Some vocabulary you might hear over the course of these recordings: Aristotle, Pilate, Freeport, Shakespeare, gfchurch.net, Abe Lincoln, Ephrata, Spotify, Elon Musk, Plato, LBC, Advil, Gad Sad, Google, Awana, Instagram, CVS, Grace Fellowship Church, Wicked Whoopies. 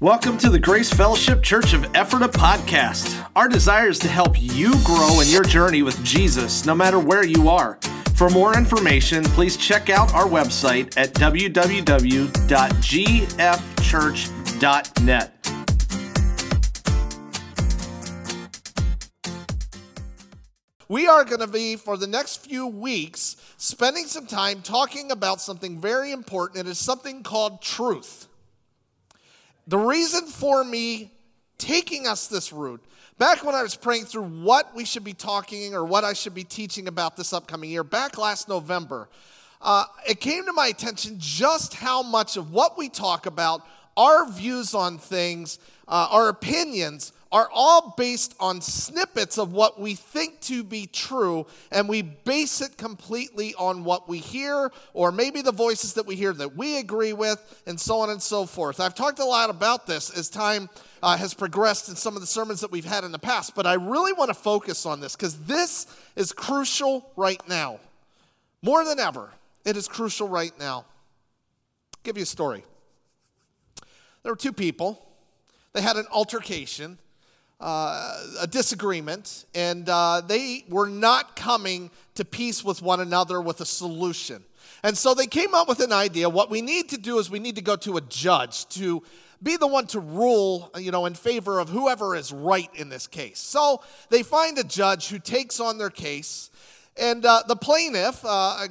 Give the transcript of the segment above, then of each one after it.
Welcome to the Grace Fellowship Church of Ephrata podcast. Our desire is to help you grow in your journey with Jesus, no matter where you are. For more information, please check out our website at www.gfchurch.net. We are going to be, for the next few weeks, spending some time talking about something very important. It is something called truth. The reason for me taking us this route, back when I was praying through what we should be talking or what I should be teaching about this upcoming year, back last November, it came to my attention just how much of what we talk about, our views on things, our opinions, are all based on snippets of what we think to be true, and we base it completely on what we hear, or maybe the voices that we hear that we agree with, and so on and so forth. I've talked a lot about this as time has progressed in some of the sermons that we've had in the past, but I really want to focus on this, because this is crucial right now. More than ever, it is crucial right now. I'll give you a story. There were two people. They had an altercation. A disagreement, and they were not coming to peace with one another with a solution. And so they came up with an idea. What we need to do is we need to go to a judge to be the one to rule, in favor of whoever is right in this case. So they find a judge who takes on their case, and the plaintiff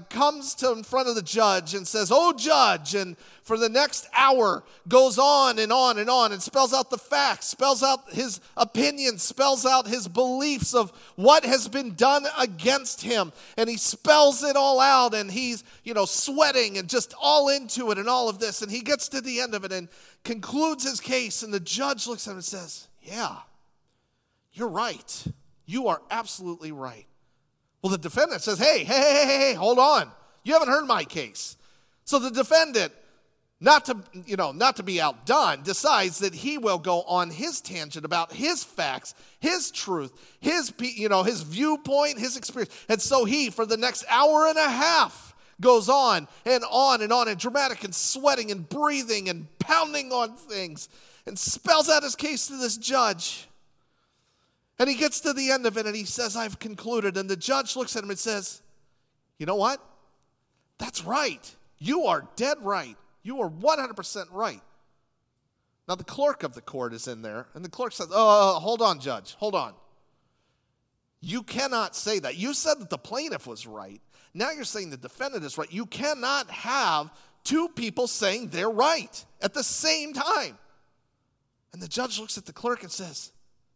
comes to in front of the judge and says, "Oh, judge," and for the next hour goes on and on and on and spells out the facts, spells out his opinion, spells out his beliefs of what has been done against him. And he spells it all out, and he's, sweating and just all into it and all of this. And he gets to the end of it and concludes his case, and the judge looks at him and says, "Yeah, you're right. You are absolutely right." Well, the defendant says, hey, hold on. You haven't heard my case. So the defendant, not to be outdone, decides that he will go on his tangent about his facts, his truth, his viewpoint, his experience. And so he, for the next hour and a half, goes on and on and on, and dramatic and sweating and breathing and pounding on things, and spells out his case to this judge. And he gets to the end of it, and he says, "I've concluded." And the judge looks at him and says, "You know what? That's right. You are dead right. You are 100% right." Now, the clerk of the court is in there, and the clerk says, "Oh, hold on, judge. Hold on. You cannot say that. You said that the plaintiff was right. Now you're saying the defendant is right. You cannot have two people saying they're right at the same time." And the judge looks at the clerk and says,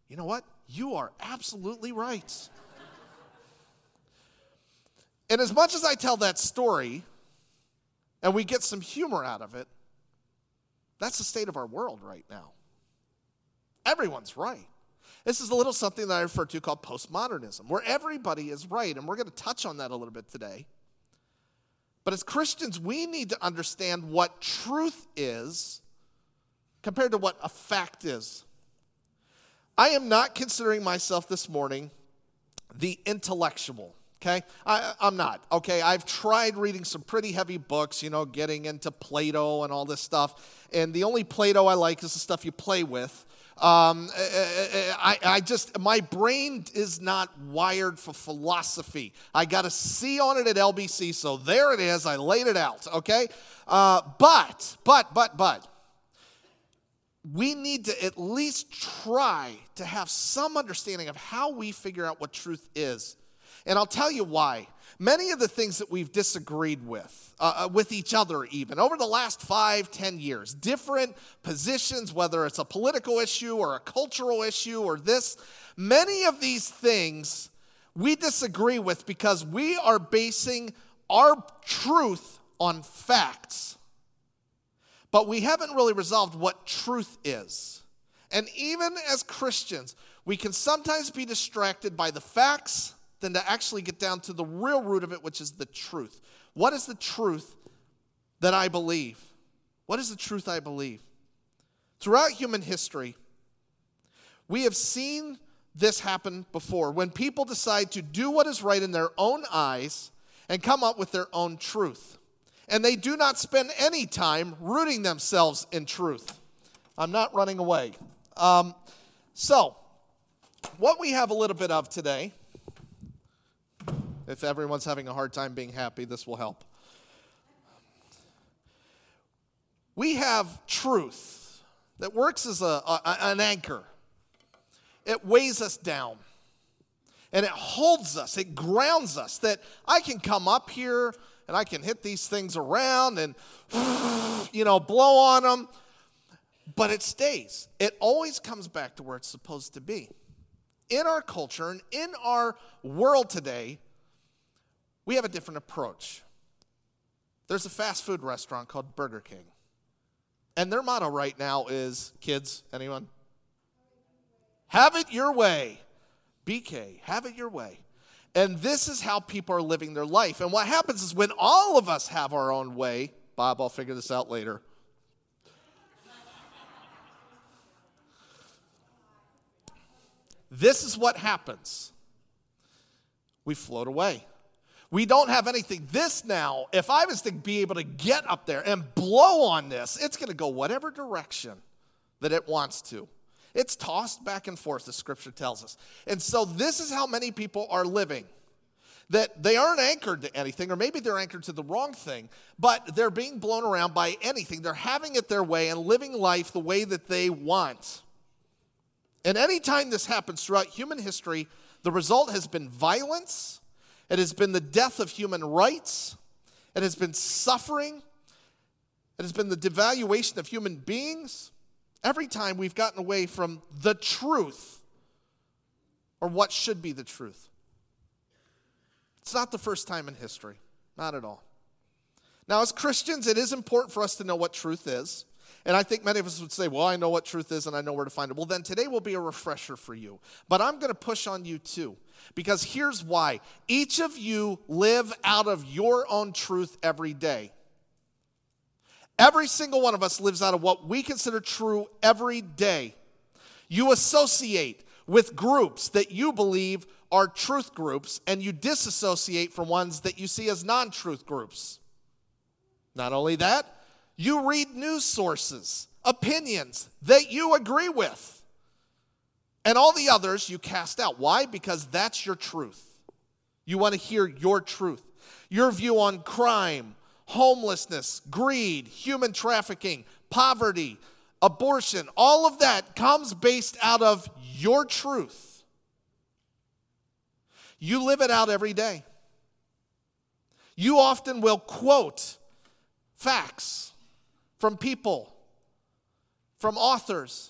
"You know what? You are absolutely right." And as much as I tell that story, and we get some humor out of it, that's the state of our world right now. Everyone's right. This is a little something that I refer to called postmodernism, where everybody is right, and we're going to touch on that a little bit today. But as Christians, we need to understand what truth is compared to what a fact is. I am not considering myself this morning the intellectual, okay? I'm not, okay? I've tried reading some pretty heavy books, getting into Plato and all this stuff. And the only Plato I like is the stuff you play with. My brain is not wired for philosophy. I got a C on it at LBC, so there it is. I laid it out, okay? But. We need to at least try to have some understanding of how we figure out what truth is. And I'll tell you why. Many of the things that we've disagreed with each other even, over the last 5-10 years, different positions, whether it's a political issue or a cultural issue or this, many of these things we disagree with because we are basing our truth on facts. But we haven't really resolved what truth is. And even as Christians, we can sometimes be distracted by the facts than to actually get down to the real root of it, which is the truth. What is the truth that I believe? What is the truth I believe? Throughout human history, we have seen this happen before. When people decide to do what is right in their own eyes and come up with their own truth. And they do not spend any time rooting themselves in truth. I'm not running away. So, what we have a little bit of today, if everyone's having a hard time being happy, this will help. We have truth that works as an anchor. It weighs us down, and it holds us, it grounds us, that I can come up here, and I can hit these things around and, blow on them, but it stays. It always comes back to where it's supposed to be. In our culture and in our world today, we have a different approach. There's a fast food restaurant called Burger King, and their motto right now is, kids, anyone? Have it your way. BK, have it your way. And this is how people are living their life. And what happens is when all of us have our own way, Bob, I'll figure this out later. This is what happens. We float away. We don't have anything. This now, if I was to be able to get up there and blow on this, it's going to go whatever direction that it wants to. It's tossed back and forth, the scripture tells us. And so this is how many people are living. That they aren't anchored to anything, or maybe they're anchored to the wrong thing, but they're being blown around by anything. They're having it their way and living life the way that they want. And anytime this happens throughout human history, the result has been violence. It has been the death of human rights. It has been suffering. It has been the devaluation of human beings. Every time we've gotten away from the truth, or what should be the truth. It's not the first time in history, not at all. Now, as Christians, it is important for us to know what truth is. And I think many of us would say, well, I know what truth is and I know where to find it. Well, then today will be a refresher for you. But I'm going to push on you too, because here's why. Each of you live out of your own truth every day. Every single one of us lives out of what we consider true every day. You associate with groups that you believe are truth groups, and you disassociate from ones that you see as non-truth groups. Not only that, you read news sources, opinions that you agree with, and all the others you cast out. Why? Because that's your truth. You want to hear your truth. Your view on crime, homelessness, greed, human trafficking, poverty, abortion, all of that comes based out of your truth. You live it out every day. You often will quote facts from people, from authors,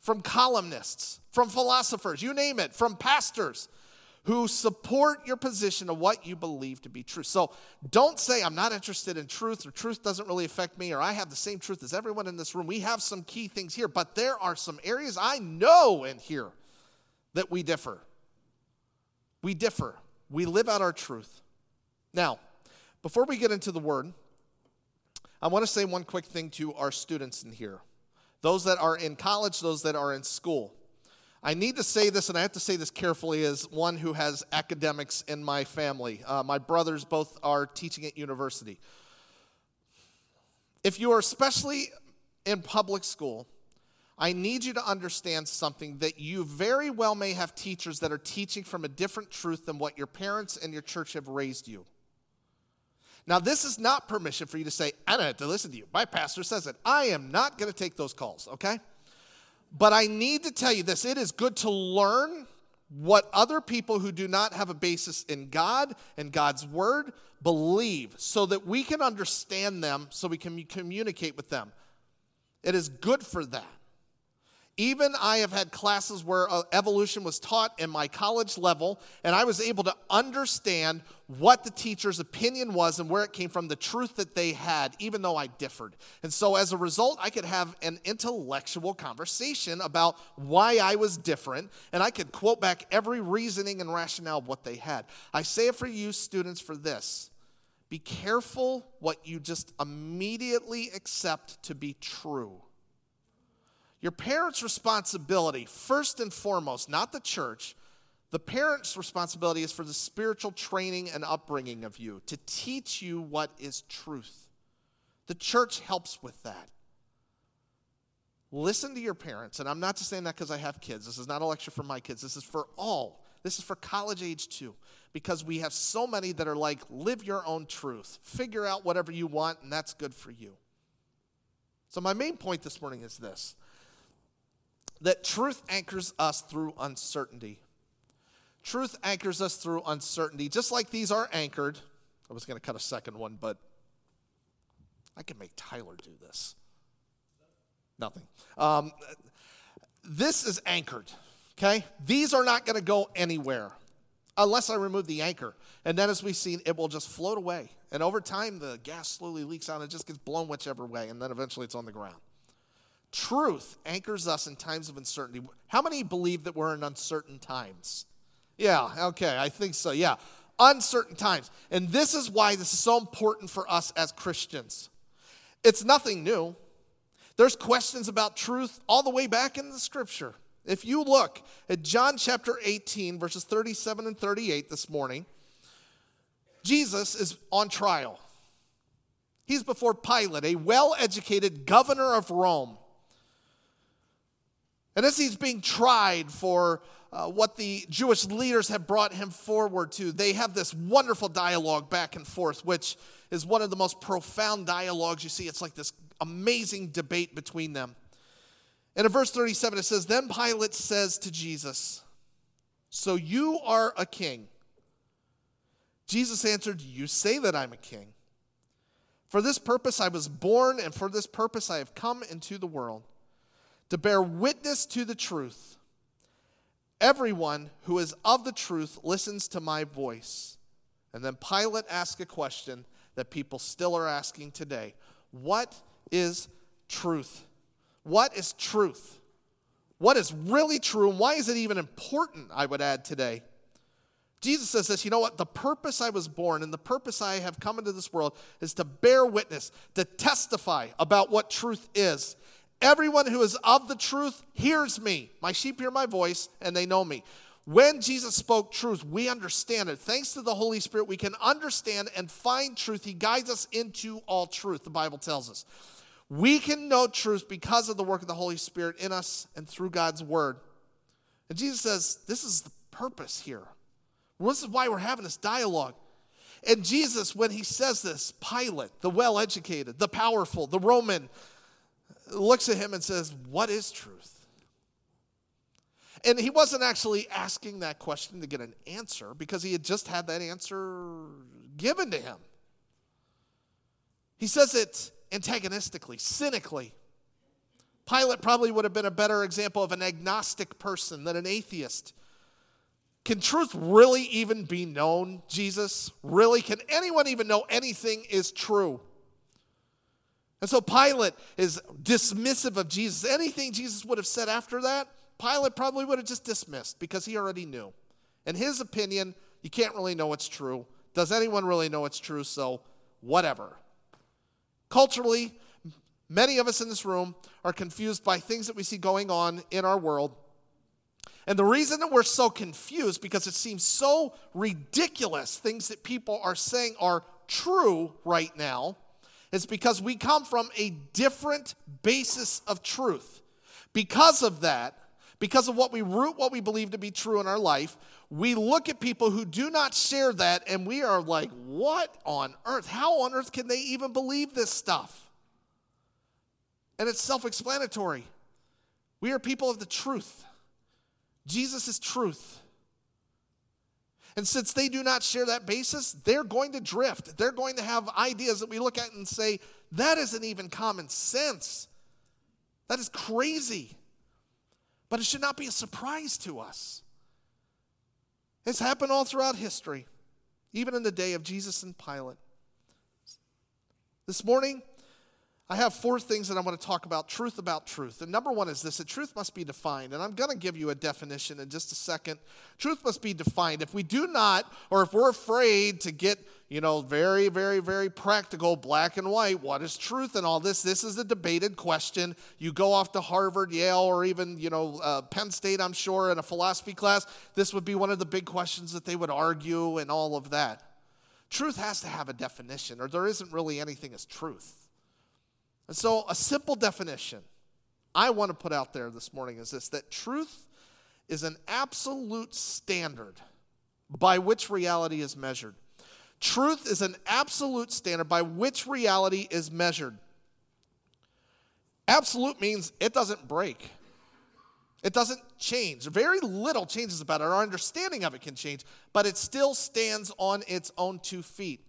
from columnists, from philosophers, you name it, from pastors, who support your position of what you believe to be true. So don't say, I'm not interested in truth, or truth doesn't really affect me, or I have the same truth as everyone in this room. We have some key things here, but there are some areas I know in here that we differ. We differ. We live out our truth. Now, before we get into the word, I want to say one quick thing to our students in here. Those that are in college, those that are in school. I need to say this, and I have to say this carefully as one who has academics in my family. My brothers both are teaching at university. If you are especially in public school, I need you to understand something, that you very well may have teachers that are teaching from a different truth than what your parents and your church have raised you. Now, this is not permission for you to say, I don't have to listen to you. My pastor says it. I am not going to take those calls, okay? But I need to tell you this, it is good to learn what other people who do not have a basis in God and God's word believe, so that we can understand them, so we can communicate with them. It is good for that. Even I have had classes where evolution was taught in my college level, and I was able to understand what the teacher's opinion was and where it came from, the truth that they had, even though I differed. And so as a result, I could have an intellectual conversation about why I was different, and I could quote back every reasoning and rationale of what they had. I say it for you students for this. Be careful what you just immediately accept to be true. Your parents' responsibility, first and foremost, not the church, the parents' responsibility is for the spiritual training and upbringing of you, to teach you what is truth. The church helps with that. Listen to your parents. And I'm not just saying that because I have kids. This is not a lecture for my kids. This is for all. This is for college age too, because we have so many that are like, live your own truth. Figure out whatever you want, and that's good for you. So my main point this morning is this, that truth anchors us through uncertainty. Truth anchors us through uncertainty, just like these are anchored. I was going to cut a second one, but I can make Tyler do this. Nothing. This is anchored, okay? These are not going to go anywhere unless I remove the anchor. And then, as we've seen, it will just float away. And over time, the gas slowly leaks out and it just gets blown whichever way, and then eventually it's on the ground. Truth anchors us in times of uncertainty. How many believe that we're in uncertain times? Yeah, okay, I think so, yeah. Uncertain times. And this is why this is so important for us as Christians. It's nothing new. There's questions about truth all the way back in the scripture. If you look at John chapter 18, verses 37 and 38 this morning, Jesus is on trial. He's before Pilate, a well-educated governor of Rome. And as he's being tried for what the Jewish leaders have brought him forward to, they have this wonderful dialogue back and forth, which is one of the most profound dialogues you see. It's like this amazing debate between them. And in verse 37, it says, "Then Pilate says to Jesus, 'So you are a king.' Jesus answered, 'You say that I'm a king. For this purpose I was born, and for this purpose I have come into the world, to bear witness to the truth. Everyone who is of the truth listens to my voice.'" And then Pilate asked a question that people still are asking today. What is truth? What is truth? What is really true, and why is it even important, I would add, today? Jesus says this, you know what? The purpose I was born and the purpose I have come into this world is to bear witness, to testify about what truth is. Everyone who is of the truth hears me. My sheep hear my voice, and they know me. When Jesus spoke truth, we understand it. Thanks to the Holy Spirit, we can understand and find truth. He guides us into all truth, the Bible tells us. We can know truth because of the work of the Holy Spirit in us and through God's word. And Jesus says, this is the purpose here. Well, this is why we're having this dialogue. And Jesus, when he says this, Pilate, the well-educated, the powerful, the Roman, looks at him and says, what is truth? And he wasn't actually asking that question to get an answer because he had just had that answer given to him. He says it antagonistically, cynically. Pilate probably would have been a better example of an agnostic person than an atheist. Can truth really even be known, Jesus? Really? Can anyone even know anything is true? And so Pilate is dismissive of Jesus. Anything Jesus would have said after that, Pilate probably would have just dismissed because he already knew. In his opinion, you can't really know what's true. Does anyone really know what's true? So whatever. Culturally, many of us in this room are confused by things that we see going on in our world. And the reason that we're so confused because it seems so ridiculous, things that people are saying are true right now, it's because we come from a different basis of truth. Because of that, because of what we root, what we believe to be true in our life, we look at people who do not share that and we are like, what on earth? How on earth can they even believe this stuff? And it's self-explanatory. We are people of the truth. Jesus is truth. And since they do not share that basis, they're going to drift. They're going to have ideas that we look at and say, that isn't even common sense. That is crazy. But it should not be a surprise to us. It's happened all throughout history, even in the day of Jesus and Pilate. This morning, I have four things that I want to talk about truth. And number one is this, that truth must be defined. And I'm going to give you a definition in just a second. Truth must be defined. If we do not, or if we're afraid to get, very, very, very practical, black and white, what is truth and all this? This is a debated question. You go off to Harvard, Yale, or even, Penn State, I'm sure, in a philosophy class. This would be one of the big questions that they would argue and all of that. Truth has to have a definition, or there isn't really anything as truth. And so a simple definition I want to put out there this morning is this, that truth is an absolute standard by which reality is measured. Truth is an absolute standard by which reality is measured. Absolute means it doesn't break. It doesn't change. Very little changes about it. Our understanding of it can change, but it still stands on its own two feet.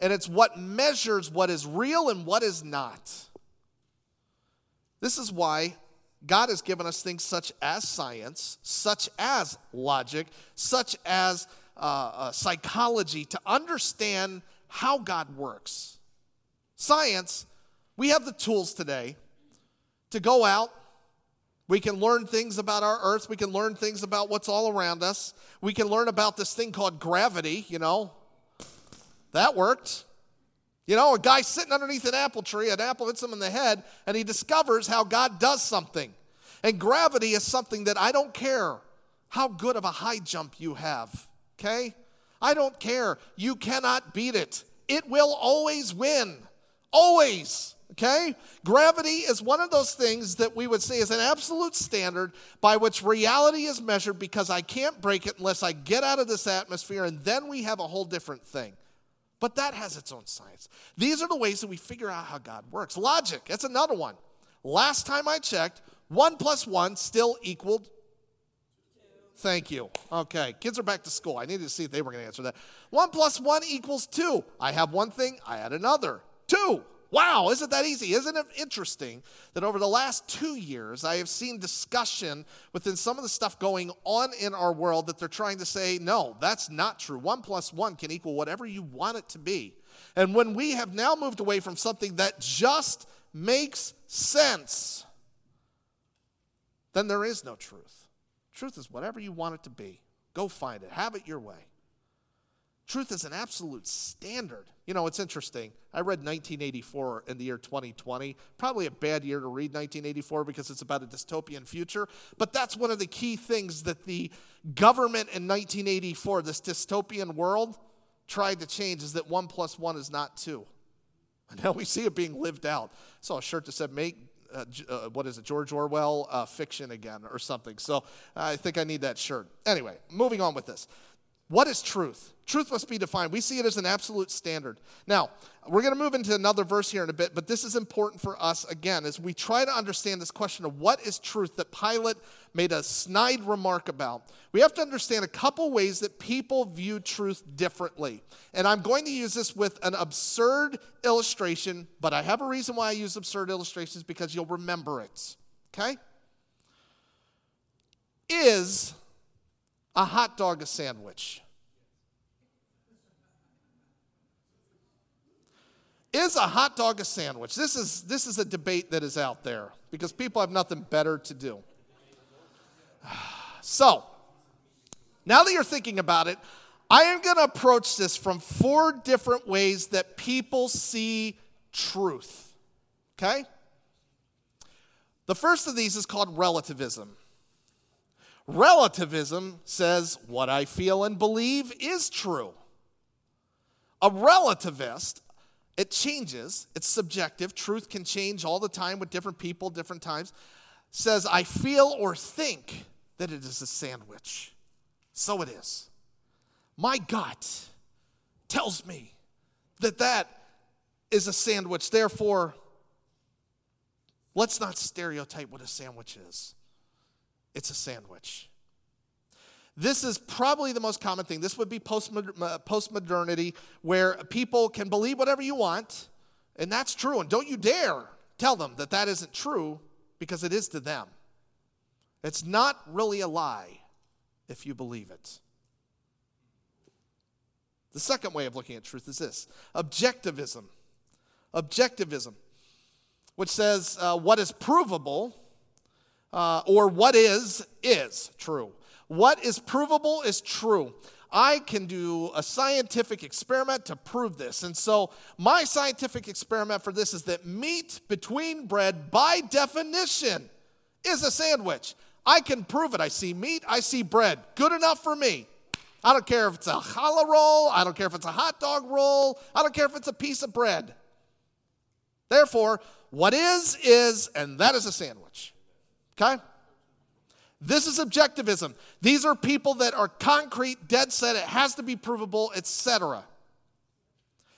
And it's what measures what is real and what is not. This is why God has given us things such as science, such as logic, such as psychology to understand how God works. Science, we have the tools today to go out. We can learn things about our earth. We can learn things about what's all around us. We can learn about this thing called gravity, you know. That worked. You know, a guy sitting underneath an apple tree, an apple hits him in the head, and he discovers how God does something. And gravity is something that I don't care how good of a high jump you have, okay? I don't care. You cannot beat it. It will always win. Always, okay? Gravity is one of those things that we would say is an absolute standard by which reality is measured, because I can't break it unless I get out of this atmosphere, and then we have a whole different thing. But that has its own science. These are the ways that we figure out how God works. Logic, that's another one. Last time I checked, 1 plus 1 still equaled 2. Thank you. Okay, kids are back to school. I needed to see if they were going to answer that. 1 plus 1 equals 2. I have one thing, I add another. 2. Wow, isn't that easy? Isn't it interesting that over the last 2 years, I have seen discussion within some of the stuff going on in our world that they're trying to say, no, that's not true. 1 plus 1 can equal whatever you want it to be. And when we have now moved away from something that just makes sense, then there is no truth. Truth is whatever you want it to be. Go find it. Have it your way. Truth is an absolute standard. You know, it's interesting. I read 1984 in the year 2020. Probably a bad year to read 1984 because it's about a dystopian future. But that's one of the key things that the government in 1984, this dystopian world, tried to change, is that 1 plus 1 is not 2. And now we see it being lived out. I saw a shirt that said, make, George Orwell fiction again or something. So I think I need that shirt. Anyway, moving on with this. What is truth? Truth must be defined. We see it as an absolute standard. Now, we're going to move into another verse here in a bit, but this is important for us, again, as we try to understand this question of what is truth that Pilate made a snide remark about. We have to understand a couple ways that people view truth differently. And I'm going to use this with an absurd illustration, but I have a reason why I use absurd illustrations, because you'll remember it, okay? Is a hot dog a sandwich? Is a hot dog a sandwich? This is a debate that is out there because people have nothing better to do. So, now that you're thinking about it, I am going to approach this from 4 different ways that people see truth. Okay? The first of these is called relativism. Relativism says what I feel and believe is true. A relativist, it changes. It's subjective. Truth can change all the time with different people, different times. Says I feel or think that it is a sandwich. So it is. My gut tells me that that is a sandwich. Therefore, let's not stereotype what a sandwich is. It's a sandwich. This is probably the most common thing. This would be postmodernity, where people can believe whatever you want, and that's true. And don't you dare tell them that that isn't true, because it is to them. It's not really a lie if you believe it. The second way of looking at truth is this, objectivism. Objectivism, which says what is provable or what is true. What is provable is true. I can do a scientific experiment to prove this. And so my scientific experiment for this is that meat between bread, by definition, is a sandwich. I can prove it. I see meat, I see bread. Good enough for me. I don't care if it's a challah roll. I don't care if it's a hot dog roll. I don't care if it's a piece of bread. Therefore, what is, and that is a sandwich. Okay? This is objectivism. These are people that are concrete, dead set, it has to be provable, etc.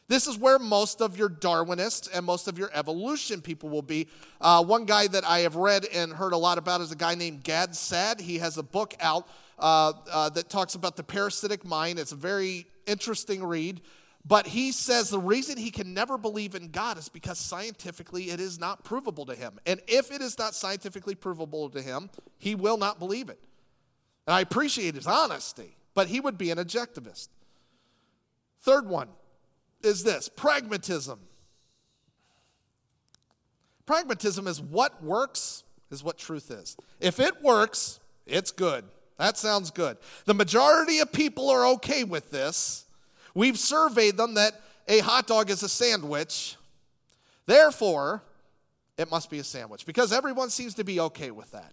This is where most of your Darwinists and most of your evolution people will be. One guy that I have read and heard a lot about is a guy named Gad Sad. He has a book out that talks about the parasitic mind. It's a very interesting read. But he says the reason he can never believe in God is because scientifically it is not provable to him. And if it is not scientifically provable to him, he will not believe it. And I appreciate his honesty, but he would be an objectivist. Third one is this, pragmatism. Pragmatism is what works is what truth is. If it works, it's good. That sounds good. The majority of people are okay with this. We've surveyed them that a hot dog is a sandwich. Therefore, it must be a sandwich because everyone seems to be okay with that.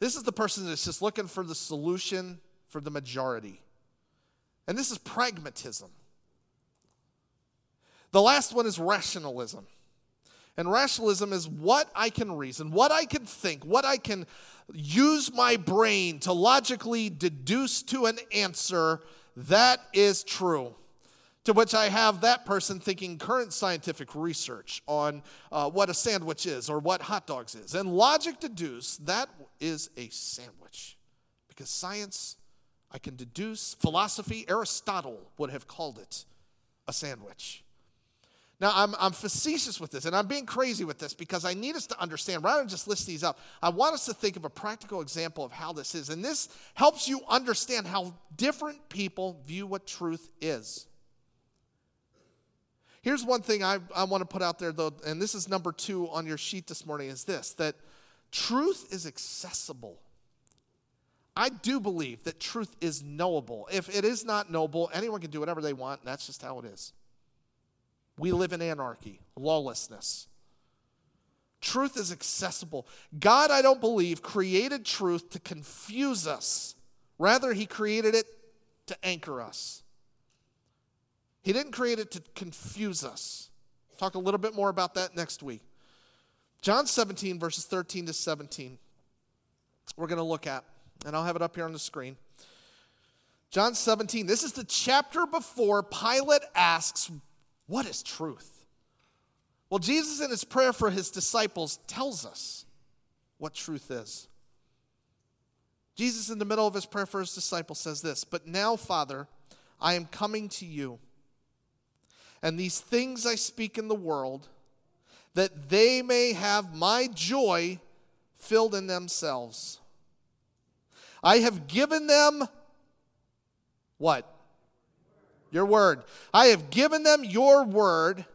This is the person that's just looking for the solution for the majority. And this is pragmatism. The last one is rationalism. And rationalism is what I can reason, what I can think, what I can use my brain to logically deduce to an answer that is true. To which I have that person thinking current scientific research on what a sandwich is or what hot dogs is. And logic deduce that is a sandwich. Because science, I can deduce, philosophy, Aristotle would have called it a sandwich. Now, I'm facetious with this, and I'm being crazy with this because I need us to understand, rather than just list these up, I want us to think of a practical example of how this is. And this helps you understand how different people view what truth is. Here's one thing I want to put out there, though, and this is number 2 on your sheet this morning, is this, that truth is accessible. I do believe that truth is knowable. If it is not knowable, anyone can do whatever they want, and that's just how it is. We live in anarchy, lawlessness. Truth is accessible. God, I don't believe, created truth to confuse us. Rather, he created it to anchor us. He didn't create it to confuse us. Talk a little bit more about that next week. John 17, verses 13 to 17, we're going to look at, and I'll have it up here on the screen. John 17, this is the chapter before Pilate asks, what is truth? Well, Jesus in his prayer for his disciples tells us what truth is. Jesus in the middle of his prayer for his disciples says this, "But now, Father, I am coming to you, and these things I speak in the world, that they may have my joy filled in themselves. I have given them," what? "Your word. I have given them your word,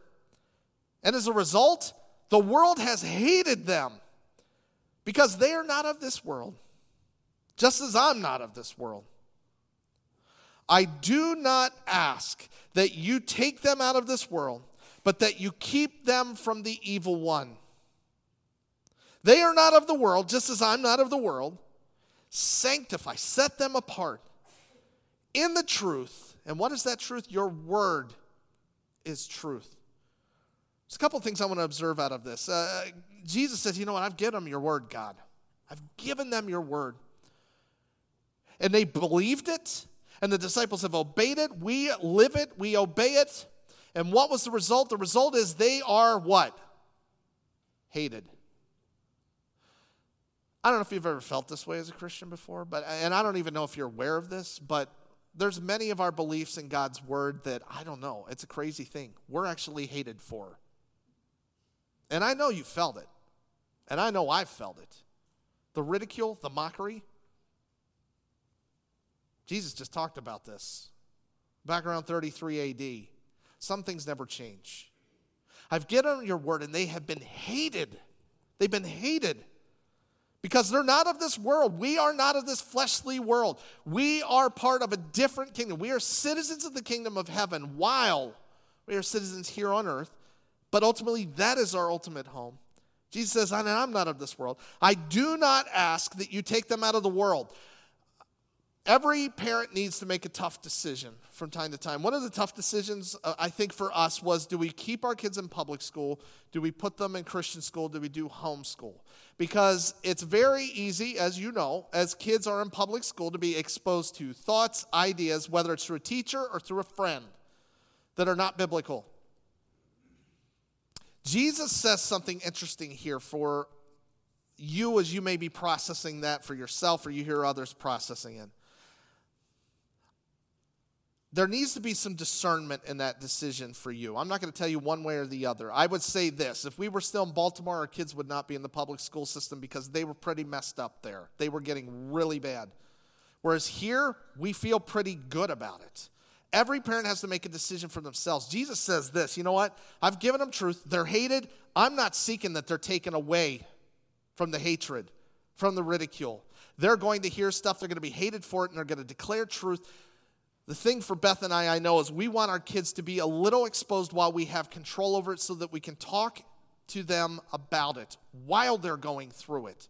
and as a result, the world has hated them because they are not of this world, just as I'm not of this world. I do not ask that you take them out of this world, but that you keep them from the evil one. They are not of the world, just as I'm not of the world. Sanctify, set them apart in the truth. And what is that truth? Your word is truth." There's a couple of things I want to observe out of this. Jesus says, you know what? I've given them your word, God. I've given them your word. And they believed it, and the disciples have obeyed it. We live it. We obey it. And what was the result? The result is they are what? Hated. I don't know if you've ever felt this way as a Christian before, and I don't even know if you're aware of this, but there's many of our beliefs in God's word that, I don't know, it's a crazy thing. We're actually hated for. And I know you felt it. And I know I've felt it. The ridicule, the mockery. Jesus just talked about this. Back around 33 AD. Some things never change. I've given them your word and they have been hated. They've been hated. Because they're not of this world. We are not of this fleshly world. We are part of a different kingdom. We are citizens of the kingdom of heaven while we are citizens here on earth. But ultimately, that is our ultimate home. Jesus says, I'm not of this world. I do not ask that you take them out of the world. Every parent needs to make a tough decision from time to time. One of the tough decisions, I think, for us was, do we keep our kids in public school? Do we put them in Christian school? Do we do homeschool? Because it's very easy, as you know, as kids are in public school, to be exposed to thoughts, ideas, whether it's through a teacher or through a friend, that are not biblical. Jesus says something interesting here for you as you may be processing that for yourself or you hear others processing it. There needs to be some discernment in that decision for you. I'm not going to tell you one way or the other. I would say this. If we were still in Baltimore, our kids would not be in the public school system because they were pretty messed up there. They were getting really bad. Whereas here, we feel pretty good about it. Every parent has to make a decision for themselves. Jesus says this, you know what? I've given them truth. They're hated. I'm not seeking that they're taken away from the hatred, from the ridicule. They're going to hear stuff. They're going to be hated for it, and they're going to declare truth. The thing for Beth and I know, is we want our kids to be a little exposed while we have control over it so that we can talk to them about it while they're going through it,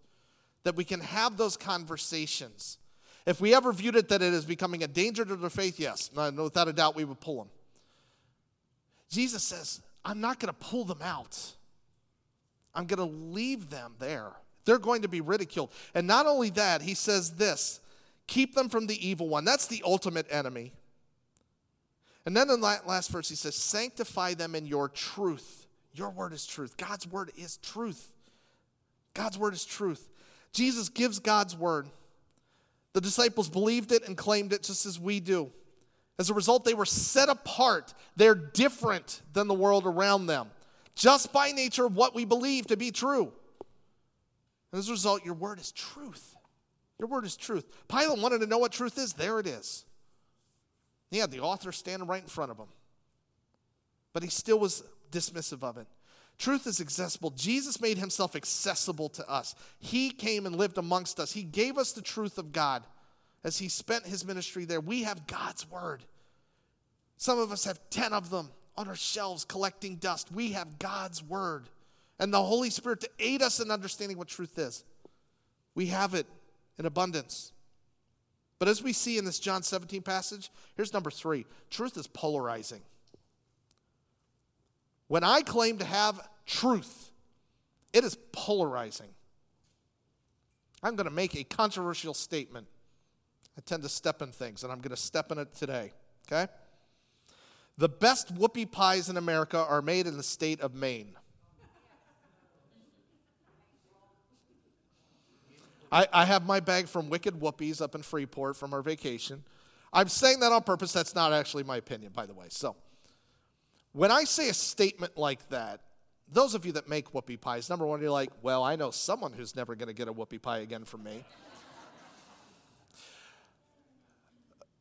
that we can have those conversations. If we ever viewed it that it is becoming a danger to their faith, yes, without a doubt we would pull them. Jesus says, I'm not going to pull them out. I'm going to leave them there. They're going to be ridiculed. And not only that, he says this, keep them from the evil one. That's the ultimate enemy. And then in that last verse, he says, sanctify them in your truth. Your word is truth. God's word is truth. God's word is truth. Jesus gives God's word. The disciples believed it and claimed it just as we do. As a result, they were set apart. They're different than the world around them, just by nature of what we believe to be true. And as a result, your word is truth. Your word is truth. Pilate wanted to know what truth is. There it is. He had the author standing right in front of him. But he still was dismissive of it. Truth is accessible. Jesus made himself accessible to us. He came and lived amongst us. He gave us the truth of God as he spent his ministry there. We have God's word. Some of us have 10 of them on our shelves collecting dust. We have God's word and the Holy Spirit to aid us in understanding what truth is. We have it in abundance. But as we see in this John 17 passage, here's number 3. Truth is polarizing. When I claim to have truth, it is polarizing. I'm going to make a controversial statement. I tend to step in things, and I'm going to step in it today, okay? The best whoopie pies in America are made in the state of Maine. I have my bag from Wicked Whoopies up in Freeport from our vacation. I'm saying that on purpose. That's not actually my opinion, by the way. So when I say a statement like that, those of you that make whoopie pies, number one, you're like, well, I know someone who's never going to get a whoopie pie again from me.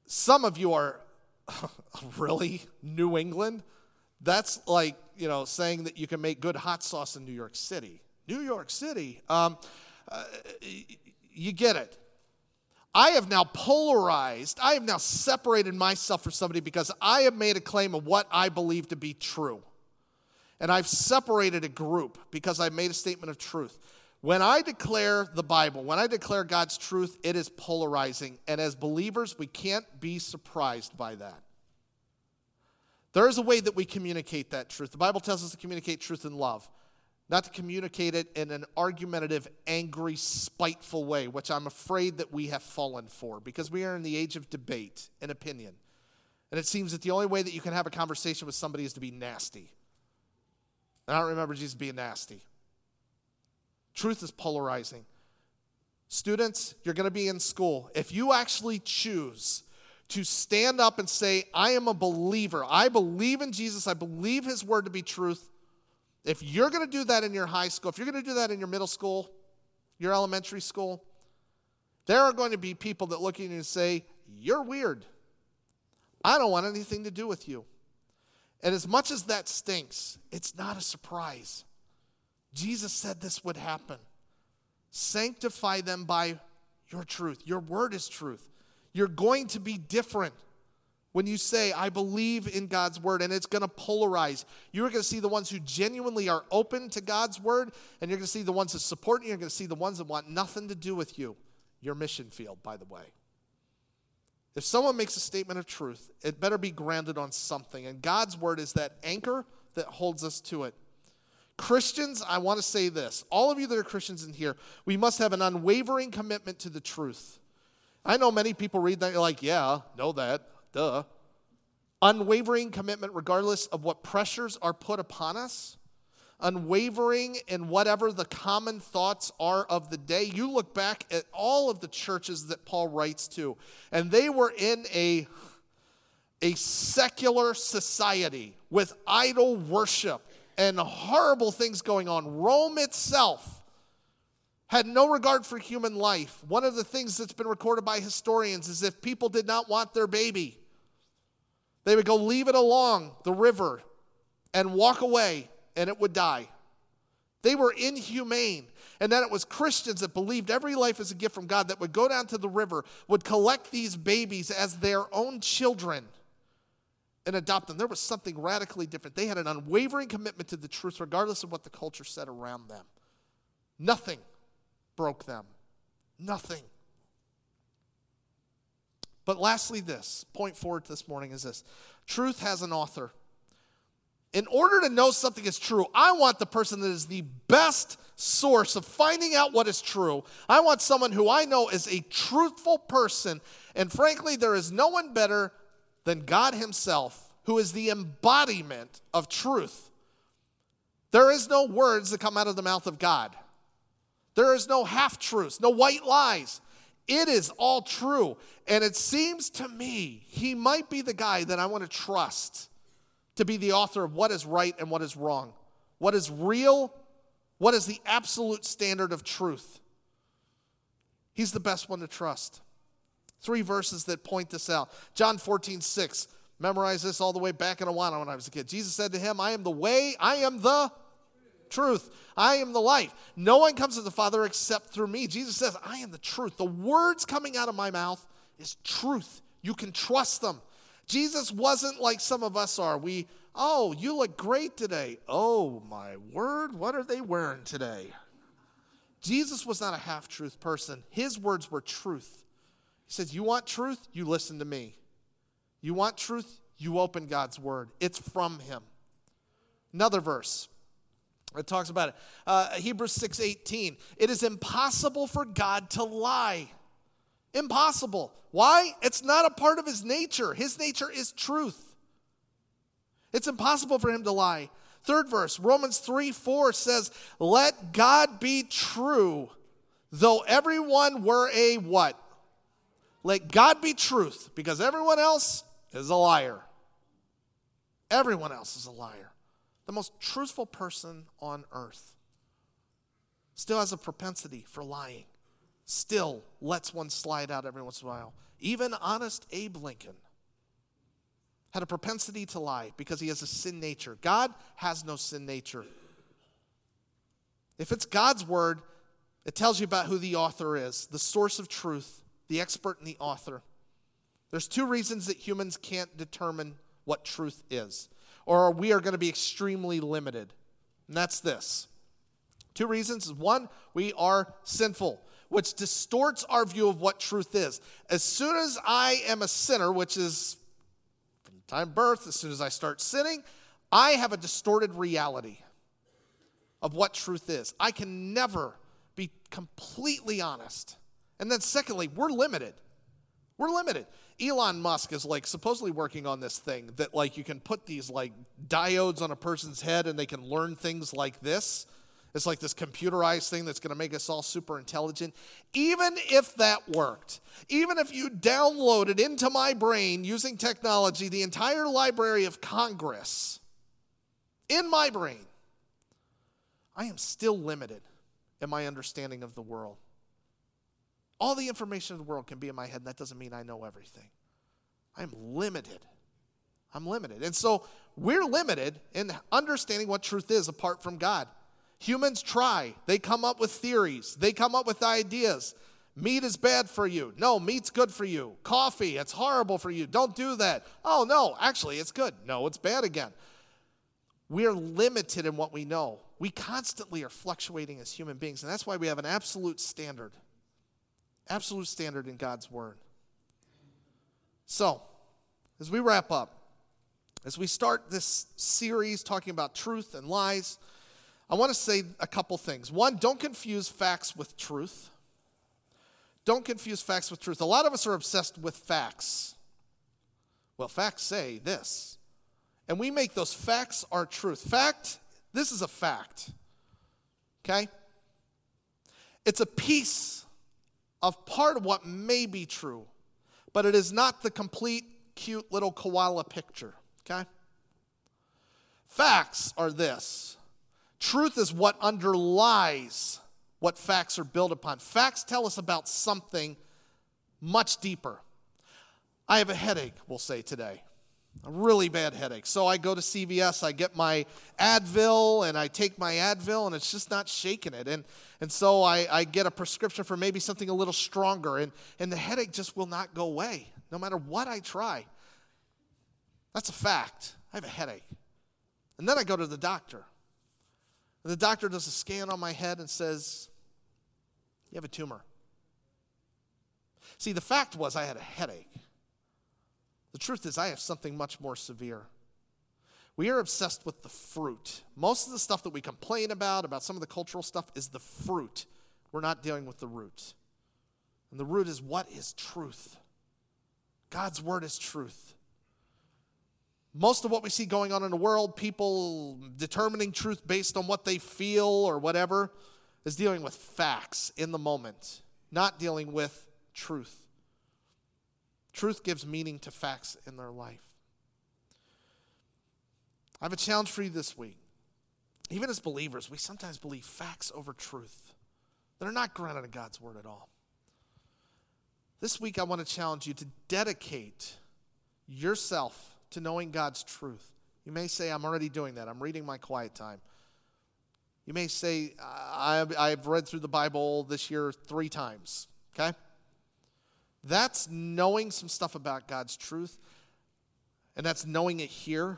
Some of you are, really? New England? That's like, saying that you can make good hot sauce in New York City. New York City. You get it. I have now polarized. I have now separated myself from somebody because I have made a claim of what I believe to be true. And I've separated a group because I've made a statement of truth. When I declare the Bible, when I declare God's truth, it is polarizing. And as believers, we can't be surprised by that. There is a way that we communicate that truth. The Bible tells us to communicate truth in love, not to communicate it in an argumentative, angry, spiteful way, which I'm afraid that we have fallen for because we are in the age of debate and opinion. And it seems that the only way that you can have a conversation with somebody is to be nasty. And I don't remember Jesus being nasty. Truth is polarizing. Students, you're going to be in school. If you actually choose to stand up and say, I am a believer, I believe in Jesus, I believe his word to be truth, if you're going to do that in your high school, if you're going to do that in your middle school, your elementary school, there are going to be people that look at you and say, you're weird. I don't want anything to do with you. And as much as that stinks, it's not a surprise. Jesus said this would happen. Sanctify them by your truth. Your word is truth. You're going to be different. When you say, I believe in God's word, and it's going to polarize, you're going to see the ones who genuinely are open to God's word, and you're going to see the ones that support you, you're going to see the ones that want nothing to do with you. Your mission field, by the way. If someone makes a statement of truth, it better be grounded on something. And God's word is that anchor that holds us to it. Christians, I want to say this. All of you that are Christians in here, we must have an unwavering commitment to the truth. I know many people read that and you're like, yeah, know that, duh. Unwavering commitment regardless of what pressures are put upon us. Unwavering in whatever the common thoughts are of the day. You look back at all of the churches that Paul writes to, and they were in a secular society with idol worship and horrible things going on. Rome itself had no regard for human life. One of the things that's been recorded by historians is if people did not want their baby, they would go leave it along the river and walk away, and it would die. They were inhumane. And then it was Christians that believed every life is a gift from God that would go down to the river, would collect these babies as their own children and adopt them. There was something radically different. They had an unwavering commitment to the truth regardless of what the culture said around them. Nothing broke them. Nothing. But lastly, this point forward this morning is this. Truth has an author. In order to know something is true, I want the person that is the best source of finding out what is true. I want someone who I know is a truthful person. And frankly, there is no one better than God himself, who is the embodiment of truth. There is no words that come out of the mouth of God. There is no half-truths, no white lies. It is all true. And it seems to me he might be the guy that I want to trust to be the author of what is right and what is wrong, what is real, what is the absolute standard of truth. He's the best one to trust. 3 verses that point this out. John 14:6. Memorize this all the way back in Awana when I was a kid. Jesus said to him, I am the way, I am the truth, I am the life. No one comes to the Father except through me. Jesus says, I am the truth. The words coming out of my mouth is truth. You can trust them. Jesus wasn't like some of us are. Oh, you look great today. Oh, my word, what are they wearing today? Jesus was not a half-truth person. His words were truth. He says, you want truth? You listen to me. You want truth? You open God's word. It's from him. Another verse that talks about it. Hebrews 6:18. It is impossible for God to lie. Impossible. Why? It's not a part of his nature. His nature is truth. It's impossible for him to lie. 3rd verse, Romans 3:4 says, let God be true, though everyone were a what? Let God be truth, because everyone else is a liar. Everyone else is a liar. The most truthful person on earth still has a propensity for lying. Still lets one slide out every once in a while. Even honest Abe Lincoln had a propensity to lie because he has a sin nature. God has no sin nature. If it's God's word, it tells you about who the author is, the source of truth, the expert and the author. There's 2 reasons that humans can't determine what truth is, or we are going to be extremely limited, and that's this. 2 reasons. 1, we are sinful, which distorts our view of what truth is. As soon as I am a sinner, which is from the time of birth, as soon as I start sinning, I have a distorted reality of what truth is. I can never be completely honest. And then secondly, we're limited. We're limited. Elon Musk is supposedly working on this thing that you can put these diodes on a person's head and they can learn things like this. It's like this computerized thing that's going to make us all super intelligent. Even if that worked, even if you downloaded into my brain using technology the entire Library of Congress in my brain, I am still limited in my understanding of the world. All the information in the world can be in my head, and that doesn't mean I know everything. I'm limited. I'm limited. And so we're limited in understanding what truth is apart from God. Humans try. They come up with theories. They come up with ideas. Meat is bad for you. No, meat's good for you. Coffee, it's horrible for you. Don't do that. Oh, no, actually, it's good. No, it's bad again. We're limited in what we know. We constantly are fluctuating as human beings, and that's why we have an absolute standard in God's word. So, as we wrap up, as we start this series talking about truth and lies, I want to say a couple things. One, don't confuse facts with truth. Don't confuse facts with truth. A lot of us are obsessed with facts. Well, facts say this. And we make those facts our truth. Fact, this is a fact. Okay? It's a piece of part of what may be true, but it is not the complete, cute little koala picture. Okay? Facts are this. Truth is what underlies what facts are built upon. Facts tell us about something much deeper. I have a headache, we'll say today. A really bad headache. So I go to CVS, I get my Advil, and I take my Advil, and it's just not shaking it. And so I get a prescription for maybe something a little stronger, and the headache just will not go away, no matter what I try. That's a fact. I have a headache. And then I go to the doctor. And the doctor does a scan on my head and says, you have a tumor. See, the fact was I had a headache. The truth is I have something much more severe. We are obsessed with the fruit. Most of the stuff that we complain about some of the cultural stuff, is the fruit. We're not dealing with the root. And the root is, what is truth? God's word is truth. Most of what we see going on in the world, people determining truth based on what they feel or whatever, is dealing with facts in the moment, not dealing with truth. Truth gives meaning to facts in their life. I have a challenge for you this week. Even as believers, we sometimes believe facts over truth that are not grounded in God's word at all. This week, I want to challenge you to dedicate yourself to knowing God's truth. You may say, I'm already doing that. I'm reading my quiet time. You may say, I've read through the Bible this year 3 times. Okay? That's knowing some stuff about God's truth, and that's knowing it here.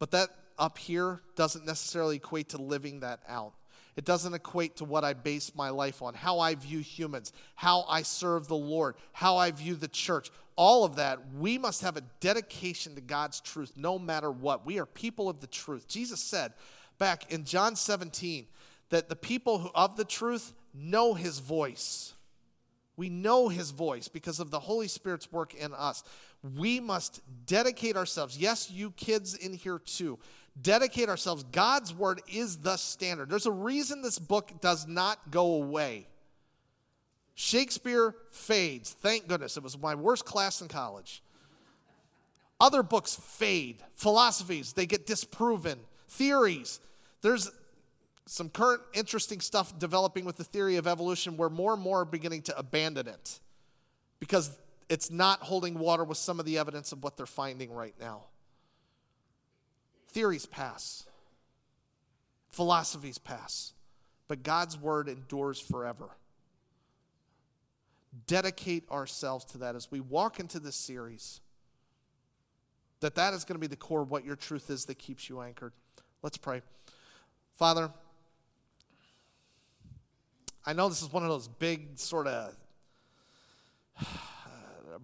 But that up here doesn't necessarily equate to living that out. It doesn't equate to what I base my life on, how I view humans, how I serve the Lord, how I view the church. All of that, we must have a dedication to God's truth no matter what. We are people of the truth. Jesus said back in John 17 that the people who of the truth know his voice. We know his voice because of the Holy Spirit's work in us. We must dedicate ourselves. Yes, you kids in here too. Dedicate ourselves. God's word is the standard. There's a reason this book does not go away. Shakespeare fades. Thank goodness. It was my worst class in college. Other books fade. Philosophies, they get disproven. Theories. There's some current interesting stuff developing with the theory of evolution where more and more are beginning to abandon it because it's not holding water with some of the evidence of what they're finding right now. Theories pass. Philosophies pass. But God's word endures forever. Dedicate ourselves to that as we walk into this series. That is going to be the core of what your truth is that keeps you anchored. Let's pray. Father, I know this is one of those big sort of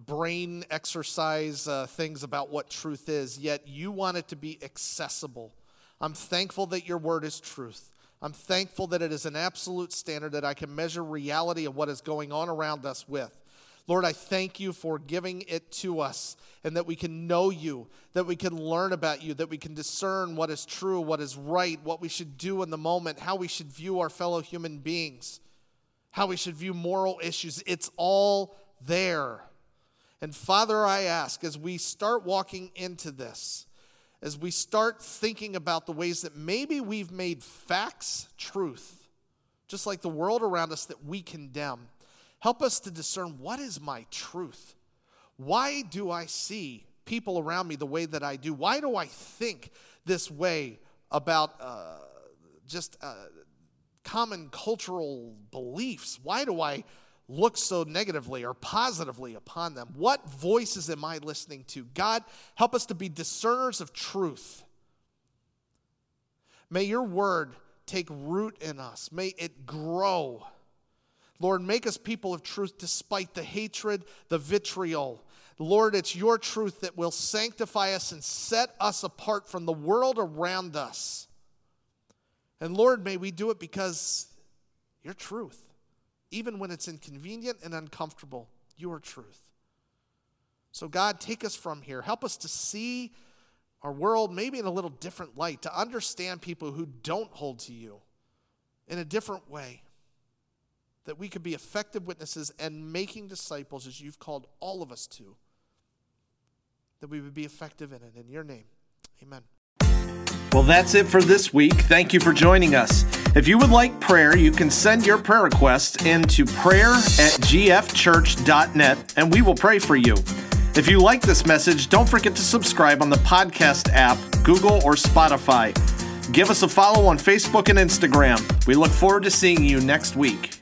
brain exercise things about what truth is, yet you want it to be accessible. I'm thankful that your word is truth. I'm thankful that it is an absolute standard that I can measure reality of what is going on around us with. Lord, I thank you for giving it to us and that we can know you, that we can learn about you, that we can discern what is true, what is right, what we should do in the moment, how we should view our fellow human beings, how we should view moral issues. It's all there. And Father, I ask, as we start walking into this, as we start thinking about the ways that maybe we've made facts truth, just like the world around us that we condemn, help us to discern, what is my truth? Why do I see people around me the way that I do? Why do I think this way about common cultural beliefs? Why do I look so negatively or positively upon them? What voices am I listening to? God, help us to be discerners of truth. May your word take root in us. May it grow. Lord, make us people of truth despite the hatred, the vitriol, Lord, it's your truth that will sanctify us and set us apart from the world around us. And Lord, may we do it because your truth, even when it's inconvenient and uncomfortable, your truth. So God, take us from here. Help us to see our world maybe in a little different light, to understand people who don't hold to you in a different way, that we could be effective witnesses and making disciples as you've called all of us to, that we would be effective in it. In your name, amen. Well, that's it for this week. Thank you for joining us. If you would like prayer, you can send your prayer requests into prayer@gfchurch.net, and we will pray for you. If you like this message, don't forget to subscribe on the podcast app, Google, or Spotify. Give us a follow on Facebook and Instagram. We look forward to seeing you next week.